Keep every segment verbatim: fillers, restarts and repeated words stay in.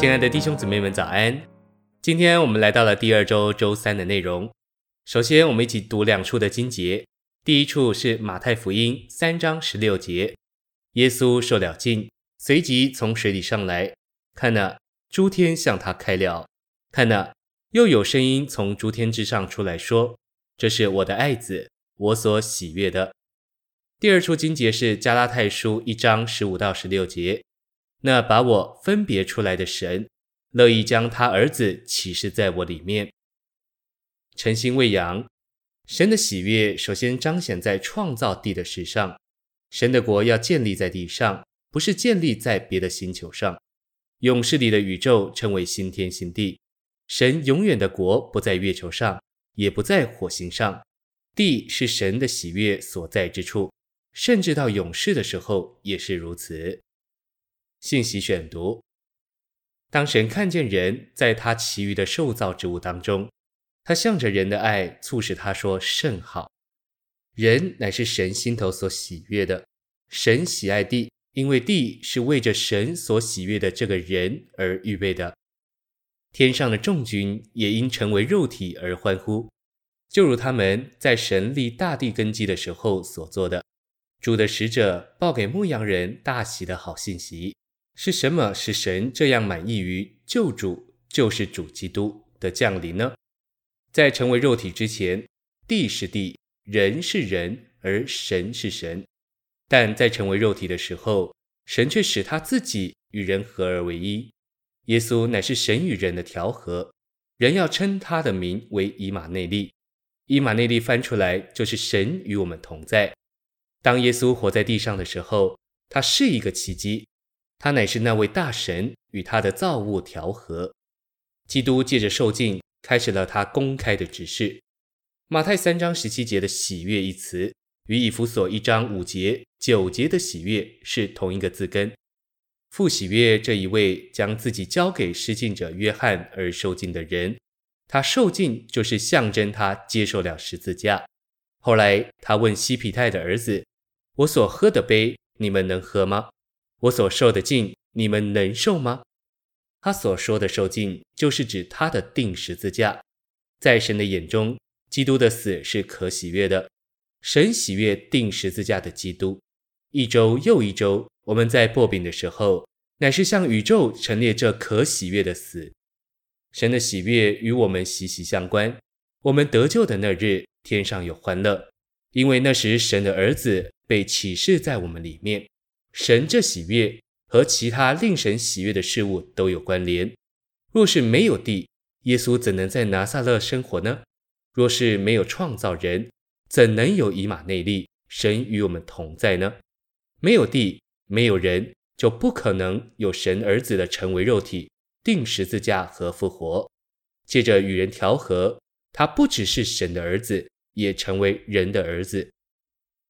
亲爱的弟兄姊妹们早安，今天我们来到了第二周周三的内容。首先我们一起读两处的经节，第一处是马太福音三章十六节，耶稣受了浸，随即从水里上来，看哪，诸天向他开了，看哪，又有声音从诸天之上出来说，这是我的爱子，我所喜悦的。第二处经节是加拉太书一章十五到十六节，那把我分别出来的神，乐意将他儿子启示在我里面。诚心喂养，神的喜悦首先彰显在创造地的事上，神的国要建立在地上，不是建立在别的星球上。勇士里的宇宙称为新天新地，神永远的国不在月球上，也不在火星上，地是神的喜悦所在之处，甚至到永世的时候也是如此。信息选读，当神看见人在他其余的受造之物当中，他向着人的爱促使他说甚好。人乃是神心头所喜悦的，神喜爱地，因为地是为着神所喜悦的这个人而预备的。天上的众军也因成为肉体而欢呼，就如他们在神立大地根基的时候所做的。主的使者报给牧羊人大喜的好信息，是什么使神这样满意于救主就是主基督的降临呢？在成为肉体之前，地是地，人是人，而神是神。但在成为肉体的时候，神却使他自己与人合而为一。耶稣乃是神与人的调和，人要称他的名为以马内利。以马内利翻出来就是神与我们同在。当耶稣活在地上的时候，他是一个奇迹，他乃是那位大神与他的造物调和。基督借着受浸开始了他公开的指示。马太三章十七节的喜悦一词与以弗所一章五节九节的喜悦是同一个字根。父喜悦这一位将自己交给施浸者约翰而受浸的人，他受浸就是象征他接受了十字架。后来他问西庇太的儿子，我所喝的杯你们能喝吗？我所受的浸你们能受吗？他所说的受浸就是指他的钉十字架。在神的眼中，基督的死是可喜悦的，神喜悦钉十字架的基督。一周又一周我们在擘饼的时候，乃是向宇宙陈列这可喜悦的死。神的喜悦与我们息息相关，我们得救的那日天上有欢乐，因为那时神的儿子被启示在我们里面。神这喜悦和其他令神喜悦的事物都有关联。若是没有地，耶稣怎能在拿撒勒生活呢？若是没有创造人，怎能有以马内利，神与我们同在呢？没有地，没有人，就不可能有神儿子的成为肉体，钉十字架和复活。借着与人调和，他不只是神的儿子，也成为人的儿子。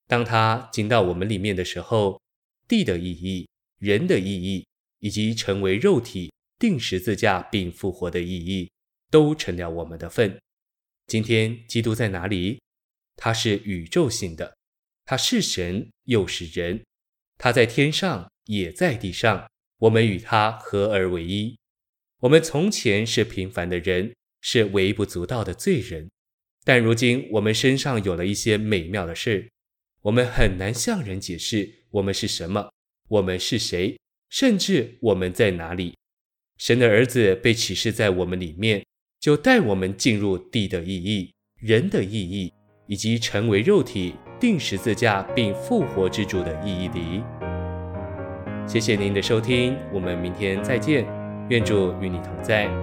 当他进到我们里面的时候，地的意义、人的意义，以及成为肉体、钉十字架并复活的意义，都成了我们的份。今天基督在哪里？他是宇宙性的，他是神又是人，他在天上也在地上，我们与他合而为一。我们从前是平凡的人，是微不足道的罪人，但如今我们身上有了一些美妙的事。我们很难向人解释我们是什么，我们是谁，甚至我们在哪里。神的儿子被启示在我们里面，就带我们进入地的意义、人的意义，以及成为肉体、钉十字架并复活之主的意义里。谢谢您的收听，我们明天再见，愿主与你同在。